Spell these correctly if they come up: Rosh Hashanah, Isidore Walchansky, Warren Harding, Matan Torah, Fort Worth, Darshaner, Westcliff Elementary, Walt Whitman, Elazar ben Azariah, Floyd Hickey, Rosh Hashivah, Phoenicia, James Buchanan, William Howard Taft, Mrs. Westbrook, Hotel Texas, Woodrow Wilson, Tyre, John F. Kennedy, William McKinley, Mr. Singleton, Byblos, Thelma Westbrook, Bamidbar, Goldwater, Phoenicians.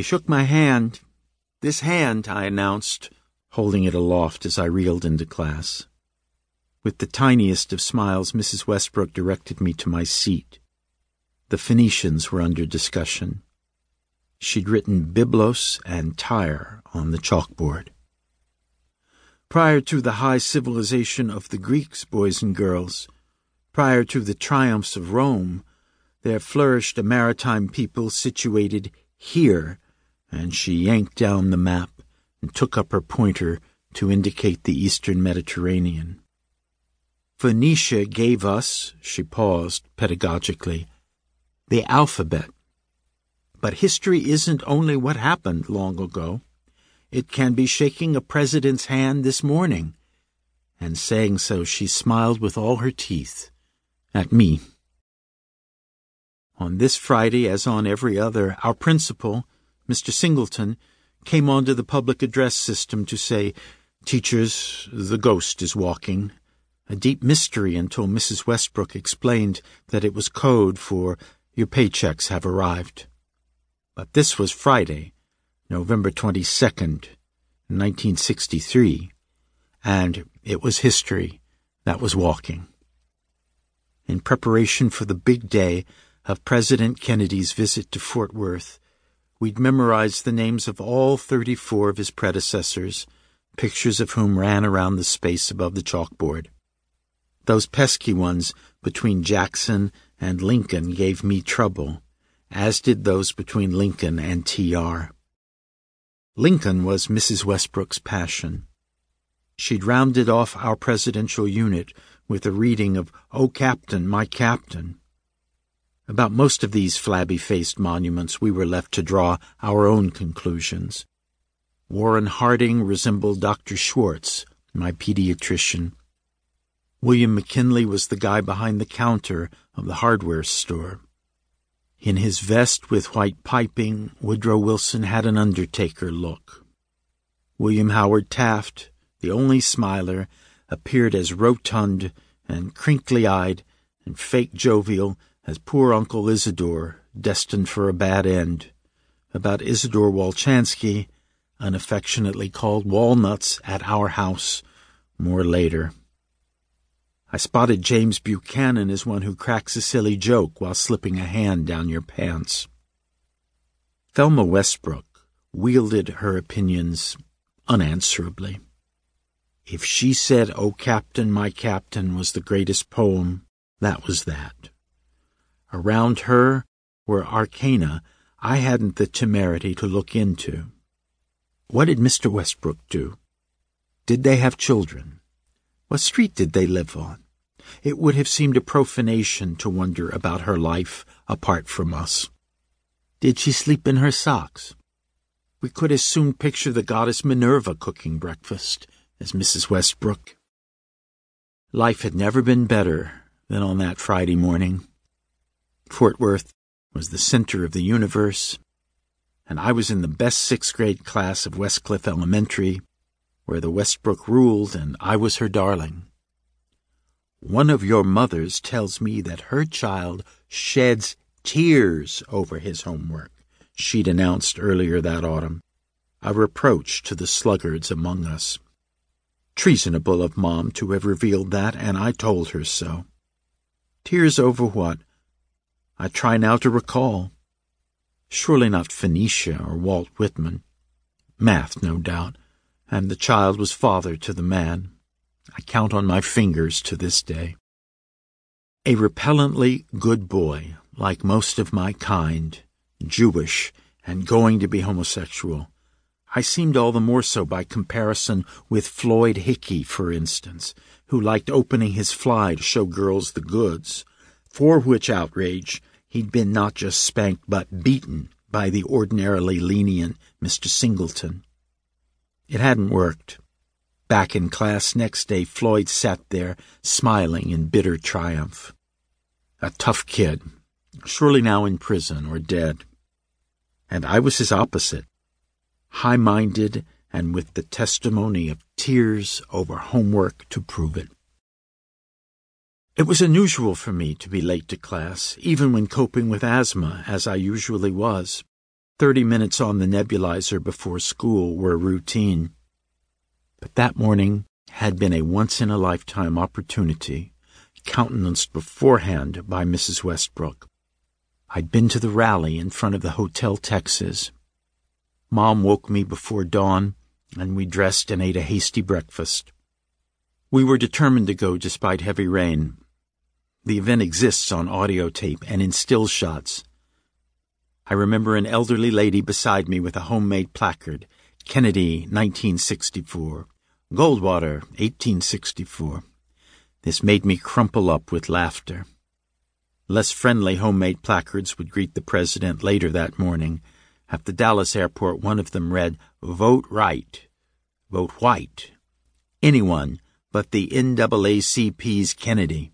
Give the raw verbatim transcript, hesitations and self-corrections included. He shook my hand. "This hand," I announced, holding it aloft as I reeled into class. With the tiniest of smiles, Missus Westbrook directed me to my seat. The Phoenicians were under discussion. She'd written Byblos and Tyre on the chalkboard. Prior to the high civilization of the Greeks, boys and girls, prior to the triumphs of Rome, there flourished a maritime people situated here, and she yanked down the map and took up her pointer to indicate the eastern Mediterranean. Phoenicia gave us, she paused pedagogically, the alphabet. But history isn't only what happened long ago. It can be shaking a president's hand this morning. And saying so, she smiled with all her teeth at me. On this Friday, as on every other, our principal, Mister Singleton, came onto the public address system to say, "Teachers, the ghost is walking." A deep mystery until Missus Westbrook explained that it was code for "Your paychecks have arrived." But this was Friday, November twenty-second, nineteen sixty-three, and it was history that was walking. In preparation for the big day of President Kennedy's visit to Fort Worth, we'd memorized the names of all thirty-four of his predecessors, pictures of whom ran around the space above the chalkboard. Those pesky ones between Jackson and Lincoln gave me trouble, as did those between Lincoln and T R Lincoln was Missus Westbrook's passion. She'd rounded off our presidential unit with a reading of "O Captain, My Captain." About most of these flabby-faced monuments we were left to draw our own conclusions. Warren Harding resembled Doctor Schwartz, my pediatrician. William McKinley was the guy behind the counter of the hardware store. In his vest with white piping, Woodrow Wilson had an undertaker look. William Howard Taft, the only smiler, appeared as rotund and crinkly-eyed and fake jovial as poor Uncle Isidore, destined for a bad end, about Isidore Walchansky, unaffectionately called Walnuts at our house, more later. I spotted James Buchanan as one who cracks a silly joke while slipping a hand down your pants. Thelma Westbrook wielded her opinions unanswerably. If she said "O Captain, My Captain" was the greatest poem, that was that. Around her were arcana I hadn't the temerity to look into. What did Mister Westbrook do? Did they have children? What street did they live on? It would have seemed a profanation to wonder about her life apart from us. Did she sleep in her socks? We could as soon picture the goddess Minerva cooking breakfast as Missus Westbrook. Life had never been better than on that Friday morning. Fort Worth was the center of the universe, and I was in the best sixth grade class of Westcliff Elementary, where the Westbrook ruled and I was her darling. One of your mothers tells me that her child sheds tears over his homework, she'd announced earlier that autumn, a reproach to the sluggards among us. Treasonable of Mom to have revealed that, and I told her so. Tears over what? I try now to recall. Surely not Phoenicia or Walt Whitman. Math, no doubt. And the child was father to the man. I count on my fingers to this day. A repellently good boy, like most of my kind, Jewish, and going to be homosexual, I seemed all the more so by comparison with Floyd Hickey, for instance, who liked opening his fly to show girls the goods, for which outrage he'd been not just spanked but beaten by the ordinarily lenient Mister Singleton. It hadn't worked. Back in class next day, Floyd sat there, smiling in bitter triumph. A tough kid, surely now in prison or dead. And I was his opposite, high-minded and with the testimony of tears over homework to prove it. It was unusual for me to be late to class, even when coping with asthma, as I usually was. Thirty minutes on the nebulizer before school were routine. But that morning had been a once-in-a-lifetime opportunity, countenanced beforehand by Missus Westbrook. I'd been to the rally in front of the Hotel Texas. Mom woke me before dawn, and we dressed and ate a hasty breakfast. We were determined to go despite heavy rain. The event exists on audio tape and in still shots. I remember an elderly lady beside me with a homemade placard, Kennedy, nineteen sixty-four, Goldwater, eighteen sixty-four. This made me crumple up with laughter. Less friendly homemade placards would greet the president later that morning. At the Dallas airport, one of them read, "Vote right, vote white. Anyone but the N double A C P's Kennedy."